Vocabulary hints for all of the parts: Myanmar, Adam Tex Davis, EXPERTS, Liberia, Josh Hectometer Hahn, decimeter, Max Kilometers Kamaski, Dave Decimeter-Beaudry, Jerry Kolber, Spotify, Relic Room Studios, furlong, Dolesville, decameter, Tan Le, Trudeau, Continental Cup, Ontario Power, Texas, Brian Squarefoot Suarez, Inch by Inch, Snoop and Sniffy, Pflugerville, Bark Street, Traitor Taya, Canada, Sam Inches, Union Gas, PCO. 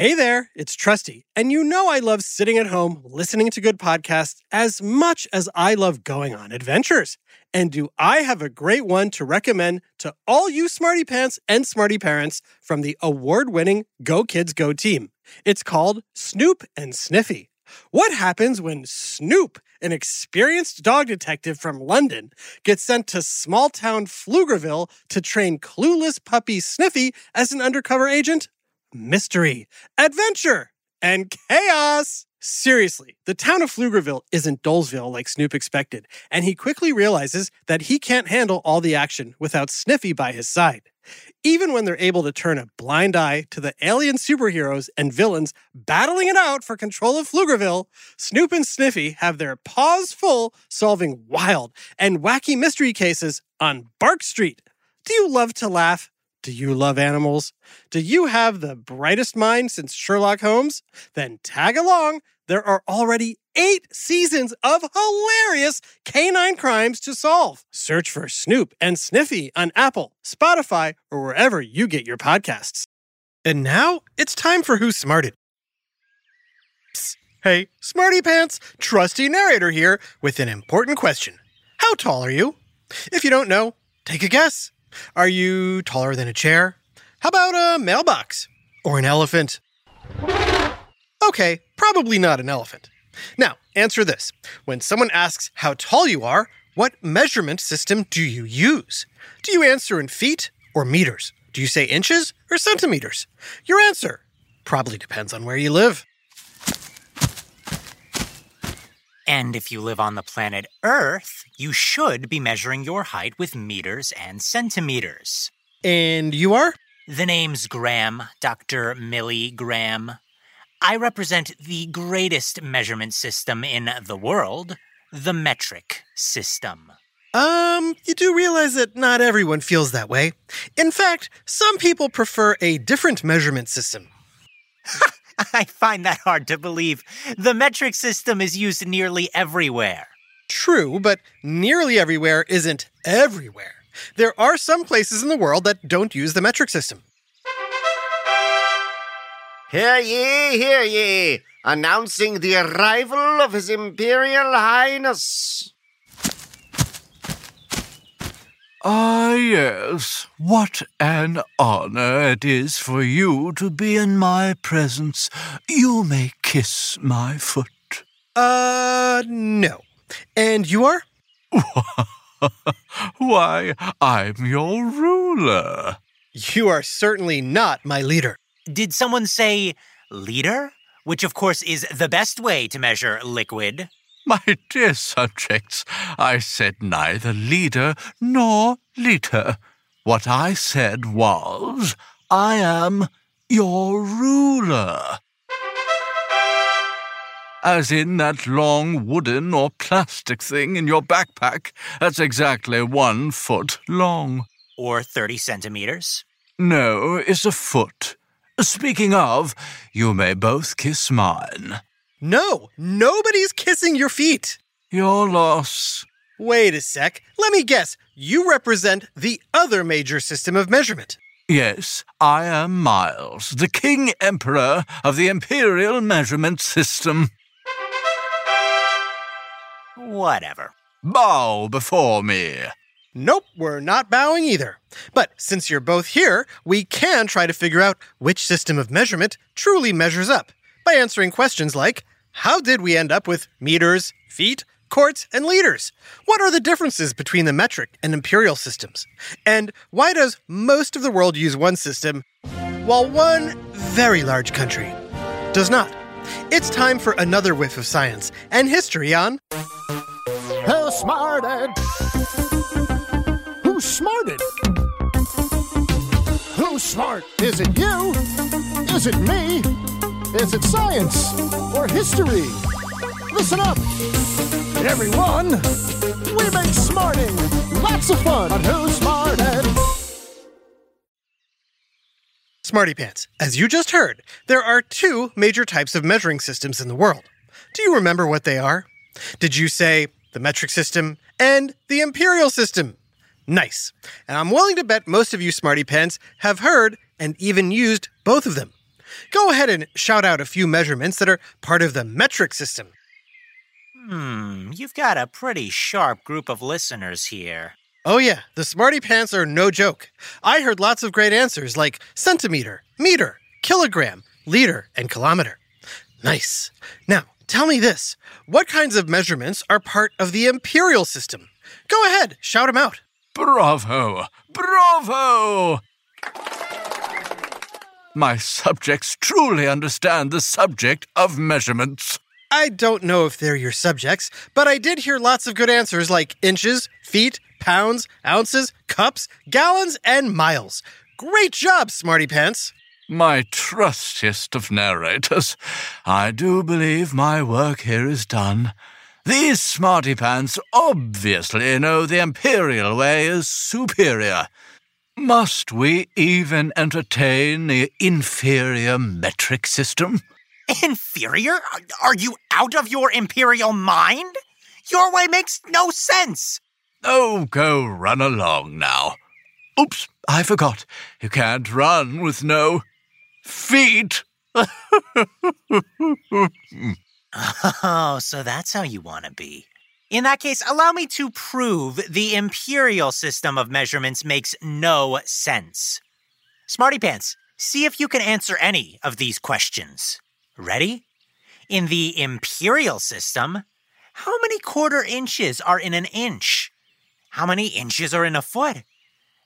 Hey there, it's Trusty, and you know I love sitting at home listening to good podcasts as much as I love going on adventures. And do I have a great one to recommend to all you smarty pants and smarty parents from the award-winning Go Kids Go team. It's called Snoop and Sniffy. What happens when Snoop, an experienced dog detective from London, gets sent to small-town Pflugerville to train clueless puppy Sniffy as an undercover agent? Mystery, adventure, and chaos. Seriously, the town of Pflugerville isn't Dolesville like Snoop expected, and he quickly realizes that he can't handle all the action without Sniffy by his side. Even when they're able to turn a blind eye to the alien superheroes and villains battling it out for control of Pflugerville, Snoop and Sniffy have their paws full solving wild and wacky mystery cases on Bark Street. Do you love to laugh? Do you love animals? Do you have the brightest mind since Sherlock Holmes? Then tag along. There are already 8 seasons of hilarious canine crimes to solve. Search for Snoop and Sniffy on Apple, Spotify, or wherever you get your podcasts. And now it's time for Who Smarted. Psst. Hey, Smarty Pants, Trusty Narrator here with an important question. How tall are you? If you don't know, take a guess. Are you taller than a chair? How about a mailbox? Or an elephant? Okay, probably not an elephant. Now, answer this. When someone asks how tall you are, what measurement system do you use? Do you answer in feet or meters? Do you say inches or centimeters? Your answer probably depends on where you live. And if you live on the planet Earth, you should be measuring your height with meters and centimeters. And you are? The name's Graham, Dr. Millie Graham. I represent the greatest measurement system in the world, the metric system. You do realize that not everyone feels that way. In fact, some people prefer a different measurement system. I find that hard to believe. The metric system is used nearly everywhere. True, but nearly everywhere isn't everywhere. There are some places in the world that don't use the metric system. Hear ye, hear ye. Announcing the arrival of His Imperial Highness. Ah, yes. What an honor it is for you to be in my presence. You may kiss my foot. No. And you are? Why, I'm your ruler. You are certainly not my leader. Did someone say leader? Which, of course, is the best way to measure liquid. My dear subjects, I said neither leader nor liter. What I said was, I am your ruler. As in that long wooden or plastic thing in your backpack that's exactly 1 foot long. Or 30 centimeters? No, it's a foot. Speaking of, you may both kiss mine. No, nobody's kissing your feet. Your loss. Wait a sec. Let me guess. You represent the other major system of measurement. Yes, I am Miles, the King Emperor of the Imperial Measurement System. Whatever. Bow before me. Nope, we're not bowing either. But since you're both here, we can try to figure out which system of measurement truly measures up by answering questions like, how did we end up with meters, feet, quarts, and liters? What are the differences between the metric and imperial systems? And why does most of the world use one system, while one very large country does not? It's time for another whiff of science and history on... Who Smarted? Who smarted? Who's smart? Is it you? Is it me? Is it science or history? Listen up, everyone. We make smarting lots of fun on Who Smarted. Smarty Pants, as you just heard, there are 2 major types of measuring systems in the world. Do you remember what they are? Did you say the metric system and the imperial system? Nice. And I'm willing to bet most of you Smarty Pants have heard and even used both of them. go ahead and shout out a few measurements that are part of the metric system. You've got a pretty sharp group of listeners here. Oh yeah, the smarty pants are no joke. I heard lots of great answers like centimeter, meter, kilogram, liter, and kilometer. Nice. Now, tell me this. What kinds of measurements are part of the imperial system? Go ahead, shout them out. Bravo! Bravo! My subjects truly understand the subject of measurements. I don't know if they're your subjects, but I did hear lots of good answers like inches, feet, pounds, ounces, cups, gallons, and miles. Great job, Smarty Pants. My trustiest of narrators. I do believe my work here is done. These Smarty Pants obviously know the imperial way is superior. Must we even entertain the inferior metric system? Inferior? Are you out of your imperial mind? Your way makes no sense. Oh, go run along now. Oops, I forgot. You can't run with no feet. Oh, so that's how you want to be. In that case, allow me to prove the imperial system of measurements makes no sense. Smarty Pants, see if you can answer any of these questions. Ready? In the imperial system, how many quarter inches are in an inch? How many inches are in a foot?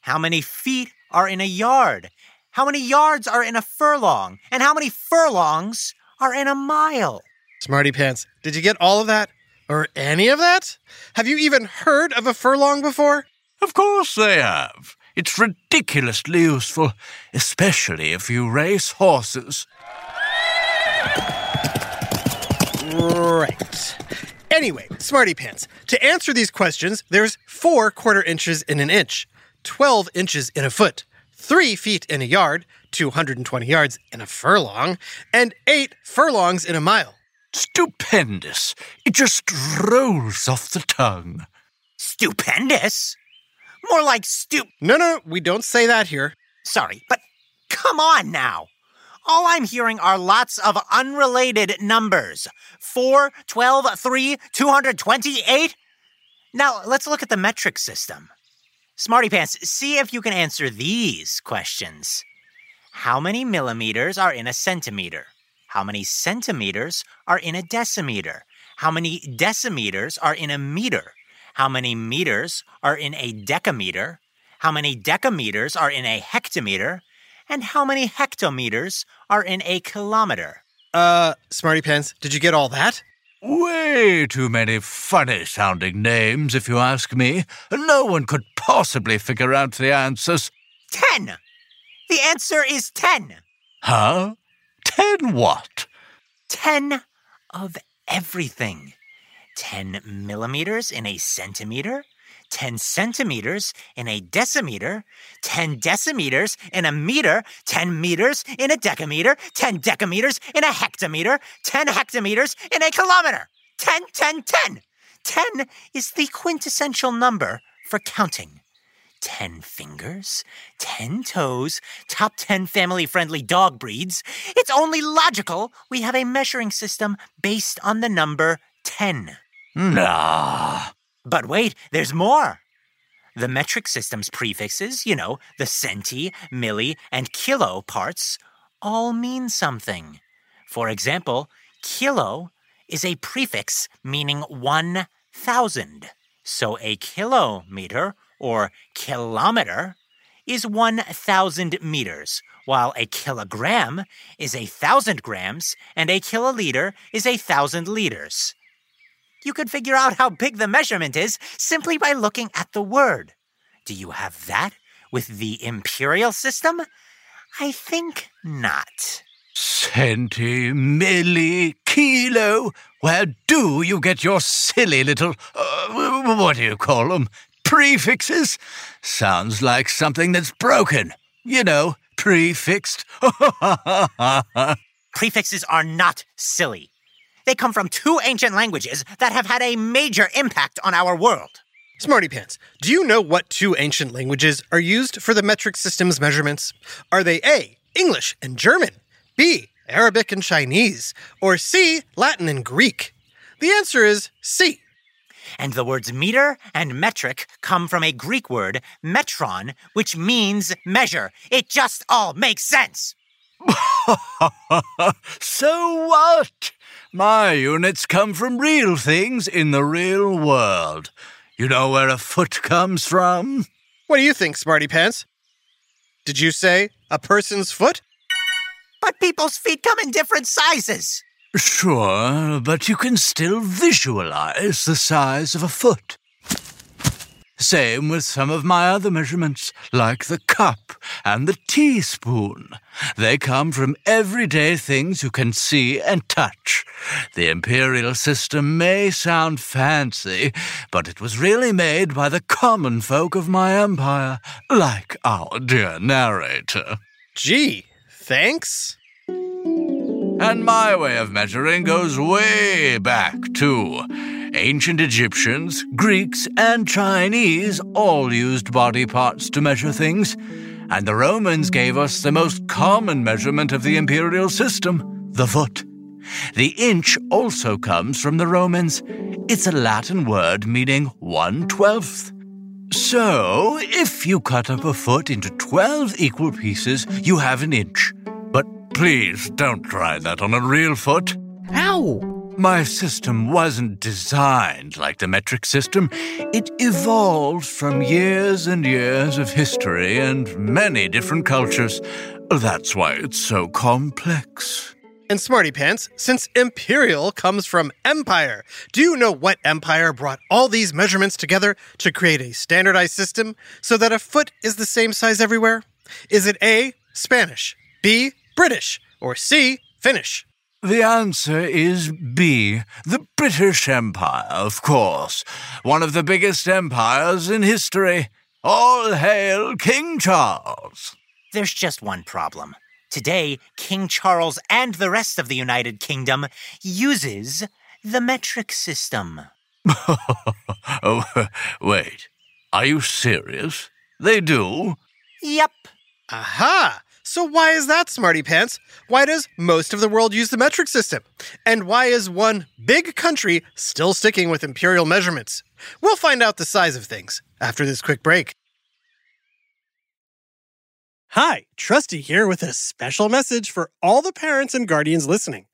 How many feet are in a yard? How many yards are in a furlong? And how many furlongs are in a mile? Smarty Pants, did you get all of that? Or any of that? Have you even heard of a furlong before? Of course they have. It's ridiculously useful, especially if you race horses. Right. Anyway, Smarty Pants, to answer these questions, there's 4 quarter inches in an inch, 12 inches in a foot, 3 feet in a yard, 220 yards in a furlong, and 8 furlongs in a mile. Stupendous. It just rolls off the tongue. Stupendous? More like No, we don't say that here. Sorry, but come on now. All I'm hearing are lots of unrelated numbers. 4, 12, 3, 228. Now, let's look at the metric system. Smarty Pants, see if you can answer these questions. How many millimeters are in a centimeter? How many centimeters are in a decimeter? How many decimeters are in a meter? How many meters are in a decameter? How many decameters are in a hectometer? And how many hectometers are in a kilometer? Smarty Pants, did you get all that? Way too many funny-sounding names, if you ask me. No one could possibly figure out the answers. 10! The answer is 10! Huh? 10 what? 10 of everything. 10 millimeters in a centimeter, 10 centimeters in a decimeter, 10 decimeters in a meter, 10 meters in a decameter, 10 decameters in a hectometer, 10 hectometers in a kilometer. 10, 10, 10. 10 is the quintessential number for counting. 10 fingers, 10 toes, top 10 family-friendly dog breeds. It's only logical we have a measuring system based on the number 10. Nah. But wait, there's more. The metric system's prefixes, the centi, milli, and kilo parts, all mean something. For example, kilo is a prefix meaning 1,000. So a kilometer or kilometer is 1,000 meters, while a kilogram is 1,000 grams and a kiloliter is 1,000 liters. You could figure out how big the measurement is simply by looking at the word. Do you have that with the imperial system? I think not. Centi, milli, kilo, where do you get your silly little, what do you call them? Prefixes? Sounds like something that's broken. Prefixed. Prefixes are not silly. They come from 2 ancient languages that have had a major impact on our world. Smarty Pants, do you know what 2 ancient languages are used for the metric system's measurements? Are they A, English and German, B, Arabic and Chinese, or C, Latin and Greek? The answer is C. And the words meter and metric come from a Greek word, metron, which means measure. It just all makes sense. So what? My units come from real things in the real world. You know where a foot comes from? What do you think, Smarty Pants? Did you say a person's foot? But people's feet come in different sizes. Sure, but you can still visualize the size of a foot. Same with some of my other measurements, like the cup and the teaspoon. They come from everyday things you can see and touch. The imperial system may sound fancy, but it was really made by the common folk of my empire, like our dear narrator. Gee, thanks. And my way of measuring goes way back, too. Ancient Egyptians, Greeks, and Chinese all used body parts to measure things. And the Romans gave us the most common measurement of the imperial system, the foot. The inch also comes from the Romans. It's a Latin word meaning 1/12. So, if you cut up a foot into 12 equal pieces, you have an inch. Please don't try that on a real foot. Ow! My system wasn't designed like the metric system. It evolved from years and years of history and many different cultures. That's why it's so complex. And Smarty Pants, since imperial comes from empire, do you know what empire brought all these measurements together to create a standardized system so that a foot is the same size everywhere? Is it A, Spanish, B, British, or C, Finnish? The answer is B, the British Empire, of course. One of the biggest empires in history. All hail King Charles. There's just one problem. Today, King Charles and the rest of the United Kingdom uses the metric system. Oh, wait. Are you serious? They do? Yep. Aha! So why is that, Smarty Pants? Why does most of the world use the metric system? And why is one big country still sticking with imperial measurements? We'll find out the size of things after this quick break. Hi, Trusty here with a special message for all the parents and guardians listening.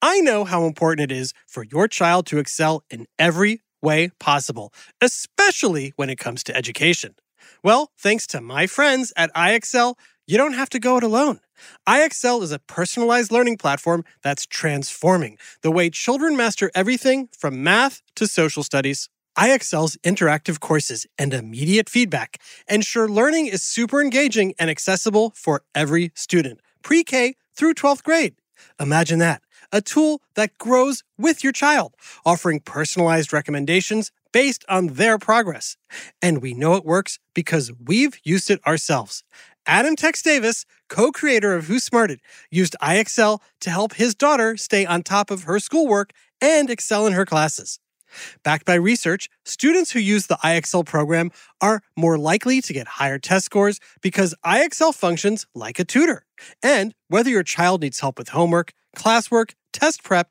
I know how important it is for your child to excel in every way possible, especially when it comes to education. Well, thanks to my friends at IXL, you don't have to go it alone. IXL is a personalized learning platform that's transforming the way children master everything from math to social studies. IXL's interactive courses and immediate feedback ensure learning is super engaging and accessible for every student, pre-K through 12th grade. Imagine that, a tool that grows with your child, offering personalized recommendations based on their progress. And we know it works because we've used it ourselves. Adam Tex Davis, co-creator of Who Smarted, used IXL to help his daughter stay on top of her schoolwork and excel in her classes. Backed by research, students who use the IXL program are more likely to get higher test scores because IXL functions like a tutor. And whether your child needs help with homework, classwork, test prep,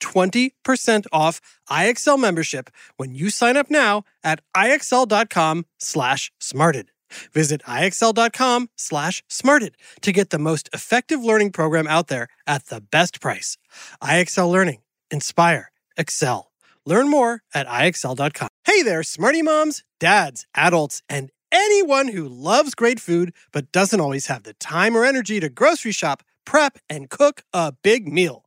20% off IXL membership when you sign up now at IXL.com/smarted. Visit IXL.com/smarted to get the most effective learning program out there at the best price. IXL Learning. Inspire. Excel. Learn more at IXL.com. Hey there, Smarty Moms, Dads, adults, and anyone who loves great food but doesn't always have the time or energy to grocery shop, prep, and cook a big meal.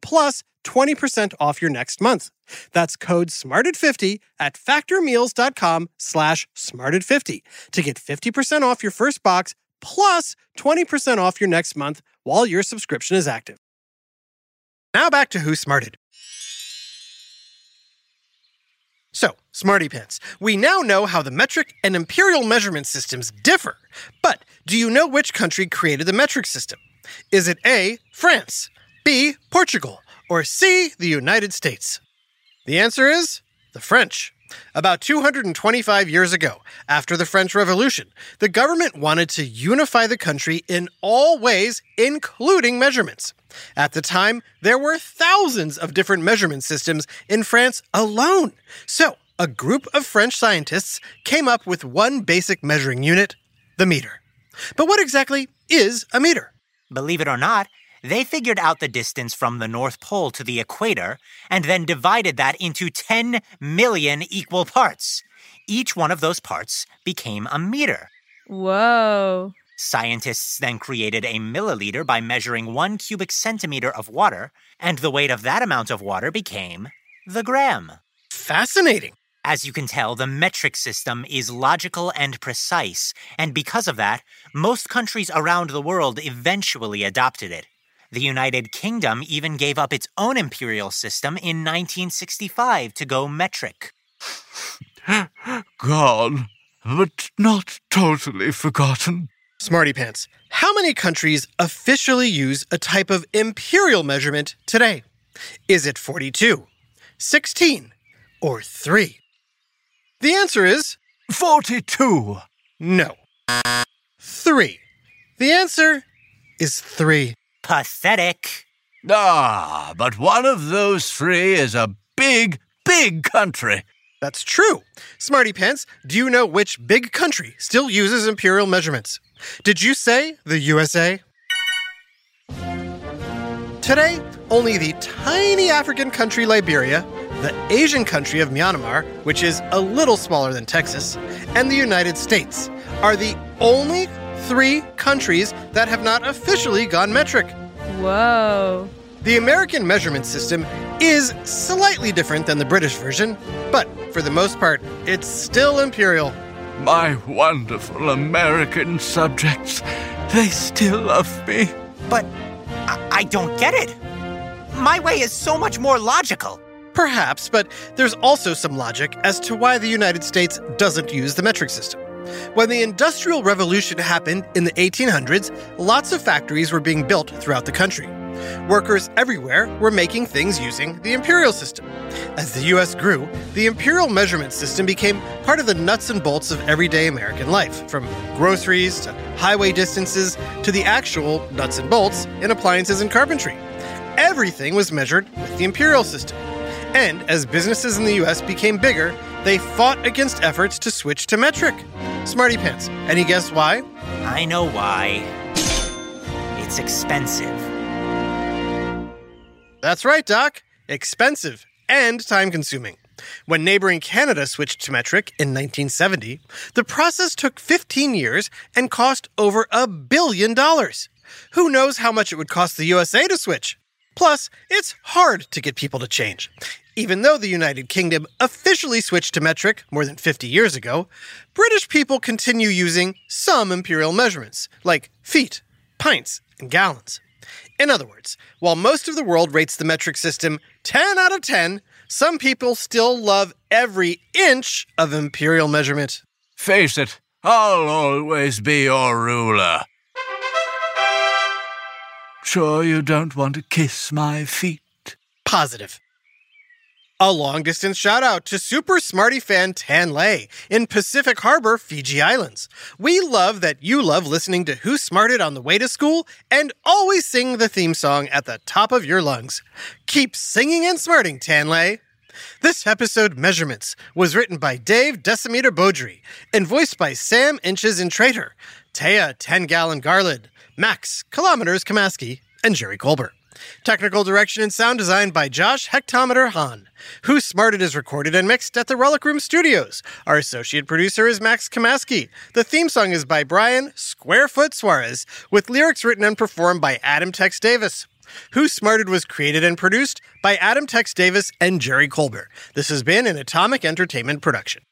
plus 20% off your next month. That's code SMARTED50 at factormeals.com/SMARTED50 to get 50% off your first box plus 20% off your next month while your subscription is active. Now back to Who Smarted. So, Smarty Pants, we now know how the metric and imperial measurement systems differ, but do you know which country created the metric system? Is it A, France, B, Portugal, or C, the United States? The answer is the French. About 225 years ago, after the French Revolution, the government wanted to unify the country in all ways, including measurements. At the time, there were thousands of different measurement systems in France alone. So, a group of French scientists came up with one basic measuring unit, the meter. But what exactly is a meter? Believe it or not, they figured out the distance from the North Pole to the equator and then divided that into 10 million equal parts. Each one of those parts became a meter. Whoa. Scientists then created a milliliter by measuring 1 cubic centimeter of water, and the weight of that amount of water became the gram. Fascinating. As you can tell, the metric system is logical and precise, and because of that, most countries around the world eventually adopted it. The United Kingdom even gave up its own imperial system in 1965 to go metric. Gone, but not totally forgotten. Smarty Pants, how many countries officially use a type of imperial measurement today? Is it 42, 16, or 3? The answer is 42. No. 3. The answer is 3. Pathetic. Ah, but one of those 3 is a big, big country. That's true. Smarty Pants, do you know which big country still uses imperial measurements? Did you say the USA? Today, only the tiny African country Liberia, the Asian country of Myanmar, which is a little smaller than Texas, and the United States are the only 3 countries that have not officially gone metric. Whoa. The American measurement system is slightly different than the British version, but for the most part, it's still imperial. My wonderful American subjects, they still love me. But I don't get it. My way is so much more logical. Perhaps, but there's also some logic as to why the United States doesn't use the metric system. When the Industrial Revolution happened in the 1800s, lots of factories were being built throughout the country. Workers everywhere were making things using the imperial system. As the U.S. grew, the imperial measurement system became part of the nuts and bolts of everyday American life, from groceries to highway distances to the actual nuts and bolts in appliances and carpentry. Everything was measured with the imperial system. And as businesses in the U.S. became bigger, they fought against efforts to switch to metric. Smarty Pants, any guess why? I know why. It's expensive. That's right, Doc. Expensive and time-consuming. When neighboring Canada switched to metric in 1970, the process took 15 years and cost over $1 billion. Who knows how much it would cost the USA to switch? Plus, it's hard to get people to change. Even though the United Kingdom officially switched to metric more than 50 years ago, British people continue using some imperial measurements, like feet, pints, and gallons. In other words, while most of the world rates the metric system 10 out of 10, some people still love every inch of imperial measurement. Face it, I'll always be your ruler. Sure you don't want to kiss my feet? Positive. A long-distance shout-out to super smarty fan Tan Le in Pacific Harbor, Fiji Islands. We love that you love listening to Who Smarted on the way to school and always sing the theme song at the top of your lungs. Keep singing and smarting, Tan Le. This episode, Measurements, was written by Dave Decimeter-Beaudry and voiced by Sam Inches in Traitor, Taya 10-Gallon Garland, Max Kilometers Kamaski, and Jerry Kolber. Technical direction and sound design by Josh Hectometer Hahn. Who Smarted is recorded and mixed at the Relic Room Studios. Our associate producer is Max Kamaski. The theme song is by Brian Squarefoot Suarez, with lyrics written and performed by Adam Tex Davis. Who Smarted was created and produced by Adam Tex Davis and Jerry Kolber. This has been an Atomic Entertainment production.